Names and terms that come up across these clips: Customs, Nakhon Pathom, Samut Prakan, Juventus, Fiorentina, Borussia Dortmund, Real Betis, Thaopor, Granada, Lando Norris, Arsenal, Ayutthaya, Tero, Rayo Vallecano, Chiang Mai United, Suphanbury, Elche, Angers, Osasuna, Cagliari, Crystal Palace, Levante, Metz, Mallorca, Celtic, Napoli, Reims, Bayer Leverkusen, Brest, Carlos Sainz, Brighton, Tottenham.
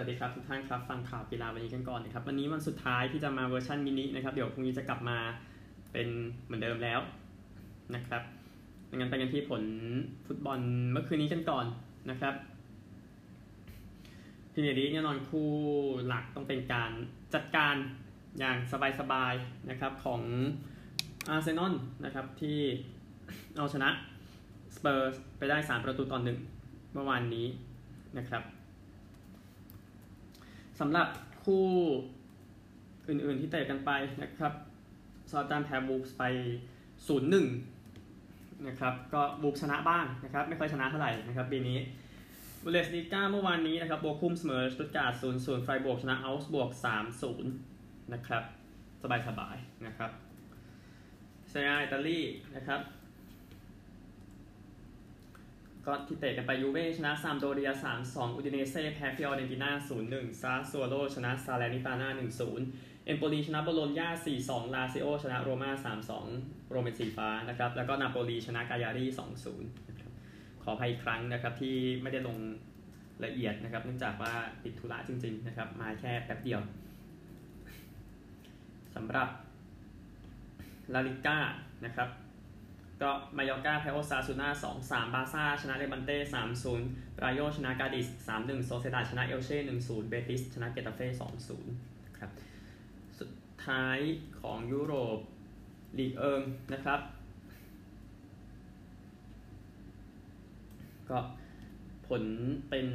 วัสดีครับทุกท่านครับฟังข่าวกีฬาวันนี้กันก่อนนะครับวันนี้วันสุดท้ายที่จะมาเวอร์ชันมินินะครับเดี๋ยวพรุ่งนี้จะกลับมาเป็นเหมือนเดิมแล้วนะครับงั้นไปกันที่ผลฟุตบอลเมื่อคืนนี้กันก่อนนะครับพรีเมียร์ลีกแน่นอนคู่หลักต้องเป็นการจัดการอย่างสบายๆนะครับของอาร์เซนอลนะครับที่เอาชนะสเปอร์สไปได้3-1เมื่อวานนี้นะครับสำหรับคู่อื่นๆที่เตะกันไปนะครับซาวด์แธมป์ตันแพ้วูลฟส์ไป 0-1 นะครับก็วูลฟส์ชนะบ้างนะครับไม่ค่อยชนะเท่าไหร่นะครับปีนี้บุนเดสลีก้าเมื่อวานนี้นะครับโบคุมเสมอสตุตการ์ด 0-0 ไฟบวกชนะอัลส์บวก 3-0 นะครับสบายๆนะครับเซเรียอิตาลีนะครับก็ที่เตะกันไปยูเว่ชนะซามโดเรีย 3-2 อูดิเนเซ่แพ้ฟิออเรนติน่า 0-1 ซาสซัวโรชนะซาเลร์นิตาน่า 1-0 เอ็มโปลีชนะโบโลญญา 4-2 ลาซิโอชนะโรม่า 3-2 โรมเป็นสีฟ้านะครับแล้วก็นาโปลีชนะกายารี 2-0 ขออภัยอีกครั้งนะครับที่ไม่ได้ลงละเอียดนะครับเนื่องจากว่าติดธุระจริงๆนะครับมาแค่แป๊บเดียวสำหรับลาลิก้านะครับก็มายอร์กาแพ้โอซาซูน่า 2-3 บาซ่าชนะเลบันเต้ 3-0 ราโยชนะกาดิส 3-1 โซเซดาดชนะเอลเช่ 1-0 เบติสชนะเกตาเฟ่ 2-0 ครับสุดท้ายของยุโรปลีกเอิงนะครับก็ผลเป็น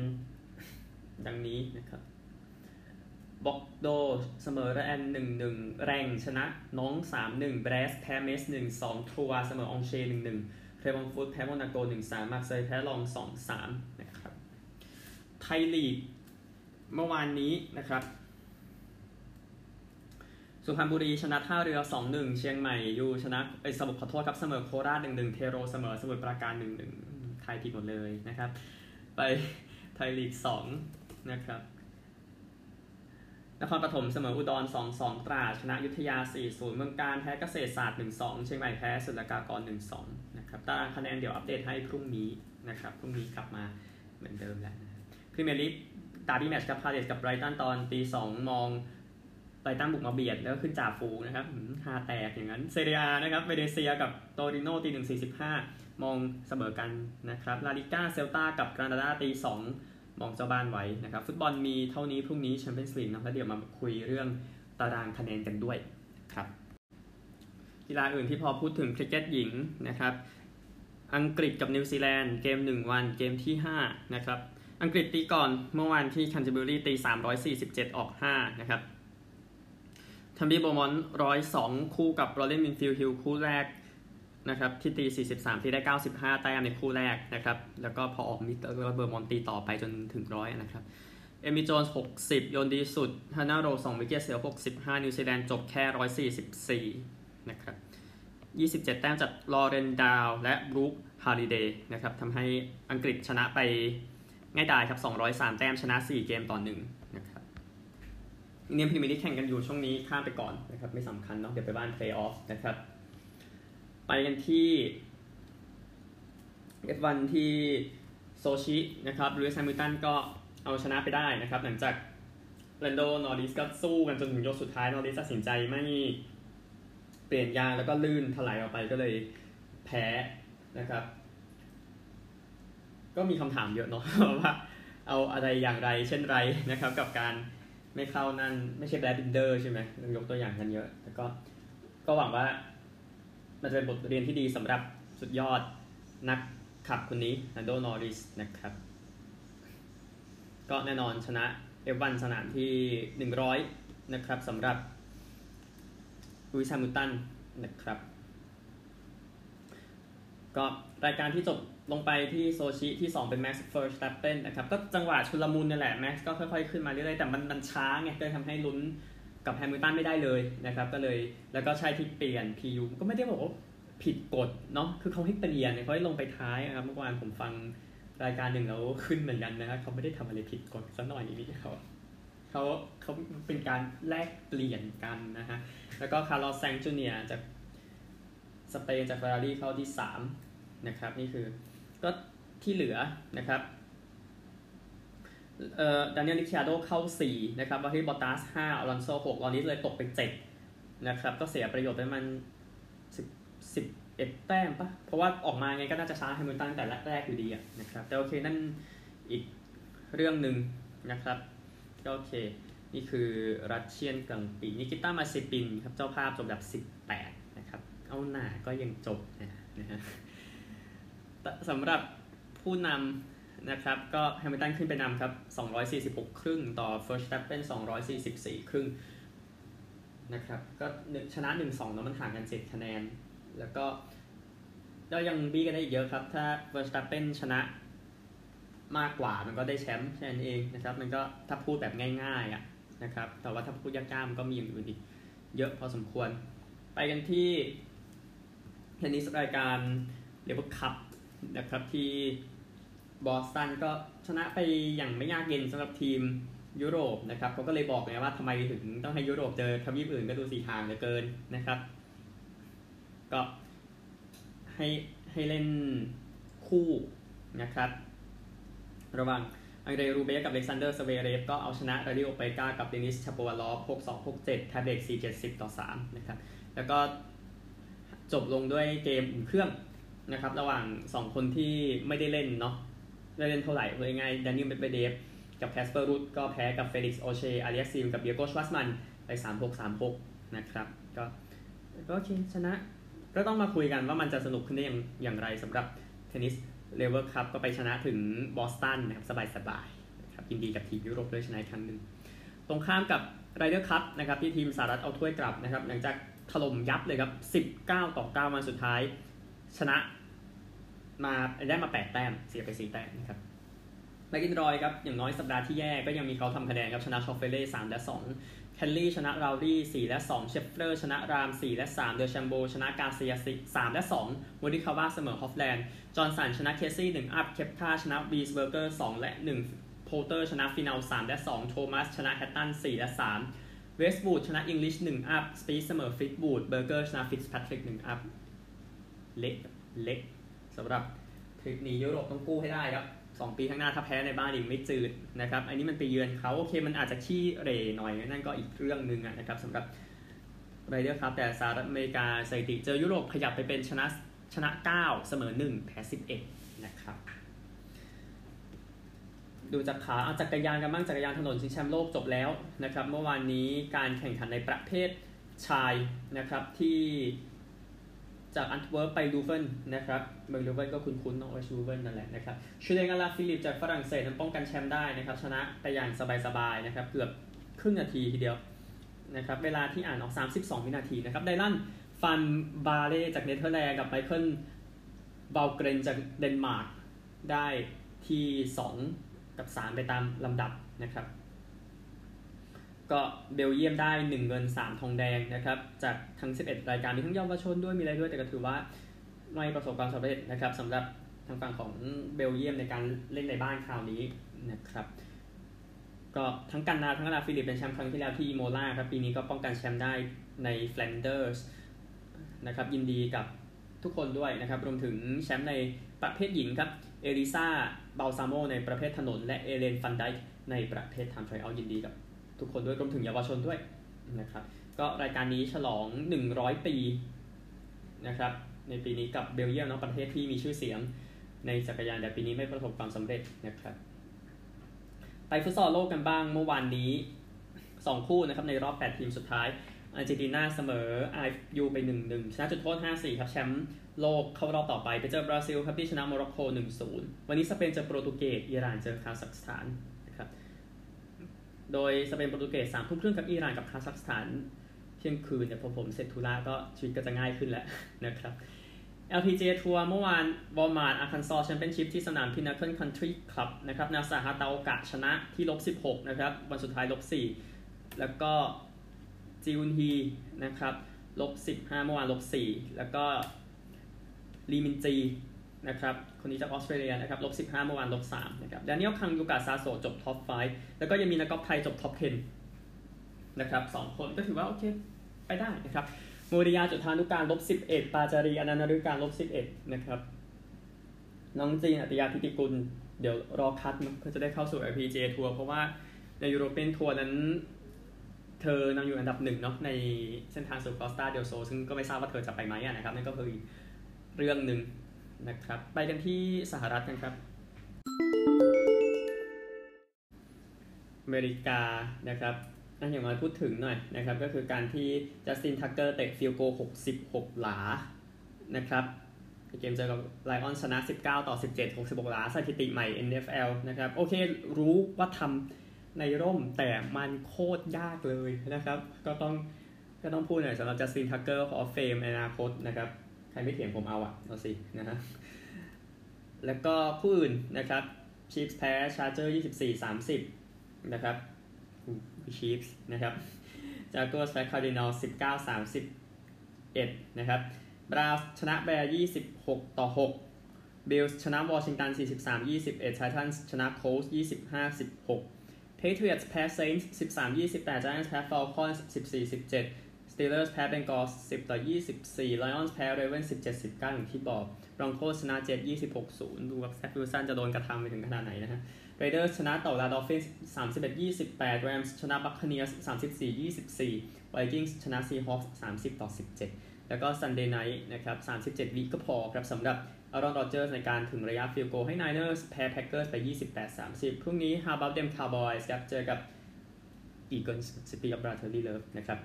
ดังนี้นะครับบอกโดเสมอระแอน 1-1 แรงชนะน้อง 3-1 แบรสแพ้เมส 1-2 ทรัวเสมอองเช 1-1 เทรบองฟูดแพ้โมนาโก 1-3 มาร์เซย์แพ้ลอง 2-3 นะครับไทยลีกเมื่อวานนี้นะครับสุพรรณบุรีชนะท่าเรือ 2-1 เชียงใหม่ยูชนะสมุทรขอโทษครับเสมอโคราช 1-1 เทโรเสมอสมุทรปราการ 1-1 ไทยผิดหมดเลยนะครับไปไทยลีก 2 นะครับนครปฐมเสมออุดร 2-2 ตราดชนะอยุธยา 4-0 เมืองการแพ้เกษตรศาสตร์ 1-2 เชียงใหม่แพ้ศุลกากร 1-2 นะครับตารางคะแนนเดี๋ยวอัปเดตให้พรุ่งนี้นะครับพรุ่งนี้กลับมาเหมือนเดิมแล้วพรีเมียร์ลีกดาร์บี้แมตช์กับพาเลซกับไบรตันตอน 2:00 น.มองไบรตันบุกมาเบียดแล้วขึ้นจ่าฝูงนะครับฮาแตกอย่างนั้นเซเรียนะครับเวเนเซียกับโตริโน่ 1:45 มองเสมอกันนะครับลาลิก้าเซลตากับกรานาดา 2:00 น.มองเจ้าบ้านไว้นะครับฟุตบอลมีเท่านี้พรุ่งนี้แชมเปี้ยนส์ลีกนะแล้วเดี๋ยวมาคุยเรื่องตารางคะแนนกันด้วยครับกีฬาอื่นที่พอพูดถึงคริกเก็ตหญิงนะครับอังกฤษกับนิวซีแลนด์เกม1วันเกมที่5นะครับอังกฤษตีก่อนเมื่อวานที่แคนเทอร์เบอรี่ตี347ออก5นะครับทัมบี้บอมอน102คู่กับโรเลนวินฟิลด์ฮิลคู่แรกนะครับที่ตี43ที่ได้95แต้มในคู่แรกนะครับแล้วก็พอออกมิดแล้วก็เบอร์มอนตีต่อไปจนถึง100นะครับเอมี่โจนส์60โยนดีสุดฮานาโร2วิกเก็ตเสีย65นิวซีแลนด์จบแค่144นะครับ27แต้มจากลอเรนดาวและบรูคฮาริเดย์นะครับทำให้อังกฤษชนะไปง่ายดายครับ203แต้มชนะ4เกมต่อ1นะครับเนียมพรีเมียร์ลีกแข่งกันอยู่ช่วงนี้ข้ามไปก่อนนะครับไม่สำคัญเนาะเดี๋ยวไปบ้านเพลย์ออฟนะครับไปกันที่ F1 ที่โซชินะครับ Lewis Hamilton ก็เอาชนะไปได้นะครับหลังจาก Lando Norris ก็สู้กันจนถึงยกสุดท้าย Norris ตัดสินใจไม่เปลี่ยนยางแล้วก็ลื่นถลายออกไปก็เลยแพ้นะครับก็มีคำถามเยอะเนาะว่าเอาอะไรอย่างไรเช่นไรนะครับกับการไม่เข้านั่นไม่ใช่แบล็คบินเดอร์ใช่ไหมยกตัวอย่างกันเยอะแล้วก็หวังว่ามันจะเป็นบทเรียนที่ดีสำหรับสุดยอดนักขับคนนี้ลานโด นอริสนะครับก็แน่นอนชนะเอฟวันสนามที่100นะครับสำหรับลุยส์ แฮมิลตันนะครับก็รายการที่จบลงไปที่โซชิที่2เป็น Max Verstappen นะครับก็จังหวะชุลมุนนี่แหละ Max ก็ค่อยๆขึ้นมาเรื่อยๆแต่มันช้าไงก็เลยทำให้ลุ้นกับแฮมิลตันไม่ได้เลยนะครับก็เลยแล้วก็ใช้ที่เปลี่ยน PU ก็ไม่ได้บอกว่าผิดกฎเนาะคือเขาให้เปลี่ยนเขาให้ลงไปท้ายนะครับเมื่อวานผมฟังรายการหนึ่งแล้วขึ้นเหมือนกันนะครับเขาไม่ได้ทำอะไรผิดกฎซะหน่อยนี้เขาเป็นการแลกเปลี่ยนกันนะฮะแล้วก็คาร์ลอสแซงจูเนียร์จากสเปนจากเฟอร์รารี่เข้าที่3นะครับนี่คือก็ที่เหลือนะครับ ดานิเอล ริคิอาร์โดเข้า4นะครับวาทิบอตัส5อลอนโซ6ลอริสเลยตกไป7นะครับก็เสียประโยชน์ไปมัน11แต้มปะเพราะว่าออกมาไงก็น่าจะช้าแฮมิลตันแต่แรกอยู่ดีอ่ะนะครับแต่โอเคนั่นอีกเรื่องหนึ่งนะครับก็โอเคนี่คือรัสเซียนกลางปีนิกิต้ามาเซปินครับเจ้าภาพจบแบบ18นะครับเอาหน้าก็ยังจบนะฮะสำหรับผู้นำนะครับก็แฮมิลตันขึ้นไปนำครับ246ครึ่งต่อเฟอร์สแตปเป้น244ครึ่งนะครับก็ชนะ 1-2 แล้วมันห่างกัน7คะแนนแล้วก็ยังบี้กันได้อีกเยอะครับถ้าเวอร์สตัปเปนชนะมากกว่ามันก็ได้แชมป์แค่นั้นเองนะครับมันก็ถ้าพูดแบบง่ายๆอ่ะนะครับแต่ว่าถ้าพูดยากๆมันก็มีอย่างอื่นอีกเยอะพอสมควรไปกันที่เทนนิสรายการเลเวอร์คัพนะครับที่บอสตันก็ชนะไปอย่างไม่ยากเย็นสำหรับทีมยุโรปนะครับเขาก็เลยบอกไงว่าทำไมถึงต้องให้ยุโรปเจอทวีปอื่นก็ดูสีทางเหลือเกินนะครับก็ให้เล่นคู่นะครับระหว่างอังเดรย์รูเบย์กับอเล็กซานเดอร์สเวเรฟก็เอาชนะดาริโอเปกากับเดนิสชาโปวาลอฟ 6-2 6-7 ไทเบรก 4-7 10-3 นะครับแล้วก็จบลงด้วยเกมอุ่นเครื่องนะครับระหว่าง2คนที่ไม่ได้เล่นเนาะได้เล่นเท่าไหร่เลยไงดานิลเมดเวเดฟกับแคสเปอร์รูทก็แพ้กับเฟลิกซ์โอเชอาริอาซิมกับเดียโกชวัสมันไป 3-6 3-6 นะครับก็โอเคชนะก็ต้องมาคุยกันว่ามันจะสนุกขึ้นได้อย่างไรสำหรับเทนนิสเลเวอร์คัพก็ไปชนะถึงบอสตันนะครับสบายๆนะครับยินดีกับทีมยุโรปด้วยชนะครั้งหนึ่งตรงข้ามกับไรเดอร์คัพนะครับที่ทีมสหรัฐเอาถ้วยกลับนะครับหลังจากถล่มยับเลยครับ19-9วันสุดท้ายชนะมาได้มา8แต้มเสียไป4แต้มนะครับแมคอินรอยครับอย่างน้อยสัปดาห์ที่แย่ก็ยังมีเขาทำคะแนนครับชนะชอฟเฟเล่3-2แคนลี่ชนะราลลี่4-2เชฟเฟอร์ชนะราม4-3เดอแชมโบชนะกาเซีย3-2วอดิคาวาเสมอฮอฟแลนด์จอห์นสันชนะเคซี่1อัพเคปค่าชนะบีสเบอร์เกอร์2-1โพเตอร์ชนะฟินาล3-2โทมัสชนะแฮตตัน4-3เวสต์วูดชนะอิงลิช1อัพสปีดเสมอฟิตวูดเบอร์เกอร์ชนะฟิตซ์แพทริก1อัพเล็กสำหรับทริปนี้ยุโรปต้องกู้ให้ได้ครับ2 ปีข้างหน้าถ้าแพ้ในบ้านอีกไม่จืดนะครับอันนี้มันไปเยือนเขาโอเคมันอาจจะขี้เร่หน่อยนั่นก็อีกเรื่องนึงนะครับสำหรับไรเดอร์คัพแต่สหรัฐอเมริกาสถิติเจอยุโรปขยับไปเป็นชนะ9เสมอ1แพ้11นะครับดูจากขาเอาจักรยานกันบ้างจักรยานถนนชิงแชมป์โลกจบแล้วนะครับเมื่อวานนี้การแข่งขันในประเภทชายนะครับที่จากอันต์เวิร์ปไปลูเวิร์นนะครับเมืองลูเวิร์นก็คุ้นๆน้องไอซ์ลูเวิร์นนั่นแหละนะครับชูเดงอาราฟิลิปจากฝรั่งเศสนั้นป้องกันแชมป์ได้นะครับชนะไปอย่างสบายๆนะครับเกือบครึ่งนาทีทีเดียวนะครับเวลาที่อ่านออก32วินาทีนะครับไดลันฟันบาเร่จากเนเธอร์แลนด์กับไมเคิลบาลเกรนจากเดนมาร์กได้ที่2กับ3ไปตามลำดับนะครับก็เบลเยียมได้1เงิน3ทองแดงนะครับจากทั้ง11รายการมีทั้งเยาวชนด้วยมีอะไรด้วยแต่ก็ถือว่าไม่ประสบความสำเร็จนะครับสำหรับทางฝั่งของเบลเยียมในการเล่นในบ้านคราวนี้นะครับก็ทั้งกันนาทั้งอาราฟิลิปเป็นแชมป์ครั้งที่แล้วที่อิโมล่าครับปีนี้ก็ป้องกันแชมป์ได้ในแฟลนเดอร์สนะครับยินดีกับทุกคนด้วยนะครับรวมถึงแชมป์ในประเภทหญิงครับเอลิซาบาลซาโมในประเภทถนนและเอเลนฟันไดในประเภททำไทรอัลยินดีกับทุกคนด้วยรวมถึงเยาวชนด้วยนะครับก็รายการนี้ฉลอง100ปีนะครับในปีนี้กับเบลเยียมประเทศที่มีชื่อเสียงในจักรยานแต่ปีนี้ไม่ประสบความสำเร็จนะครับไปฟุตซอลโลกกันบ้างเมื่อวานนี้2คู่นะครับในรอบ8ทีมสุดท้ายอาร์เจนตินาเสมอไอฟ์ยูไป 1-1 ชนะจุดโทษ 5-4 ครับแชมป์โลกเข้ารอบต่อไปไปเจอบราซิลครับที่ชนะโมร็อกโก 1-0 วันนี้สเปนเจอโปรตุเกสอิหร่านเจอคาซัคสถานโดยสเปนโปรตุเกส3 ทุ่มครึ่งกับอิหร่านกับคาซัคสถานเที่ยงคืนเนี่ยพอผมเสร็จธุระก็ชีวิตก็จะง่ายขึ้นแหละนะครับ LPGA ทัวร์เมื่อวานวอลมาร์ทอาร์คันซอแชมเปี้ยนชิพที่สนามพินาเคิลคันทรีคลับนะครับนาซาฮาตาโอกะชนะที่-16นะครับวันสุดท้าย-4แล้วก็จีอุนฮีนะครับ-15เมื่อวาน-4แล้วก็ลีมินจีนะครับคนนี้จากออสเตรเลียนะครับ-15เมื่อวาน-3นะครับแดเนียลคังยูกะซาโซจบท็อป5แล้วก็ยังมีนักกอล์ฟไทยจบท็อป10นะครับ2คนก็ถือว่าโอเคไปได้นะครับโมริยาจุฑานุการ-11ปาจารีอนันต์นฤการ-11นะครับน้องจีนอติยาธิติกุล เดี๋ยวรอคัดเพื่อจะได้เข้าสู่ LPGA ทัวร์เพราะว่าในยูโรเปียนทัวร์นั้นเธอนำอยู่อันดับ1เนาะในเส้นทางสู่กอสตาเดลโซซึ่งก็ไม่ทราบว่าเธอจะไปไหมนะครับนั่นก็คือเรื่องหนึ่งนะครับไปกันที่สหรัฐกันครับอเมริกานะครับนั่นอย่างน้อยพูดถึงหน่อยนะครับก็คือการที่จัสตินทักเกอร์เตะฟิลโก66หลานะครับเกมเจอกับไลออนชนะ19-17 66หลาสถิติใหม่ NFL นะครับโอเครู้ว่าทำในร่มแต่มันโคตรยากเลยนะครับก็ต้องพูดหน่อยสำหรับจัสตินทักเกอร์ออฟเฟมในอนาคตนะครับใครไม่เถียงผมเอาอ่ะเอาสินะฮะแล้วก็คู่อื่นนะครับชีฟส์แพ้ชาร์เจอร์ 24-30 นะครับชีฟส์นะครับจากัวร์สแพ้คาร์ดินัล 19-31 นะครับบราวน์ชนะแบร์ 26-6 บิลส์ชนะวอชิงตัน 43-21 ไททันส์ชนะโค้ช 25-16 เพเทริอตส์แพ้เซนส์ 13-28 ไจแอนท์ส์แพ้ฟอลคอน 14-17Steelers แพ้ Bengals 10-24 Lions แพ้ Ravens 17-19 อย่างที่บอก Broncos ชนะ 7-26-0 ดูว่าแซค วิลสันจะโดนกระทำไปถึงขนาดไหนนะฮะ Raiders ชนะต่อลา Dolphins 31-28 Rams ชนะ Buccaneers 34-24 Vikings ชนะ Seahawks 30-17 แล้วก็ Sunday Night นะครับ37 วิก็พอครับสำหรับ Aaron Rodgers ในการถึงระยะ Field Goal ให้ Niners แพ้ Packers ไป 28-30 พรุ่งนี้ How about them Cowboys ครับเจอกับ Eagles City of Brotherly Love นะครับ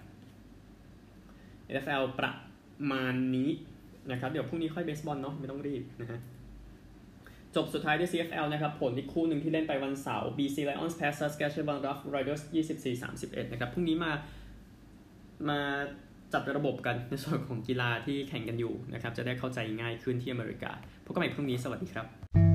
NFL ประมาณนี้นะครับเดี๋ยวพรุ่งนี้ค่อยเบสบอลเนาะไม่ต้องรีบนะฮะจบสุดท้ายด้วย CFL นะครับผลอีกคู่หนึ่งที่เล่นไปวันเสาร์ BC Lions แพ้ Saskatchewan Roughriders 24-31 นะครับพรุ่งนี้มาจัดระบบกันในส่วนของกีฬาที่แข่งกันอยู่นะครับจะได้เข้าใจง่ายขึ้นที่อเมริกาพบกันใหม่พรุ่งนี้สวัสดีครับ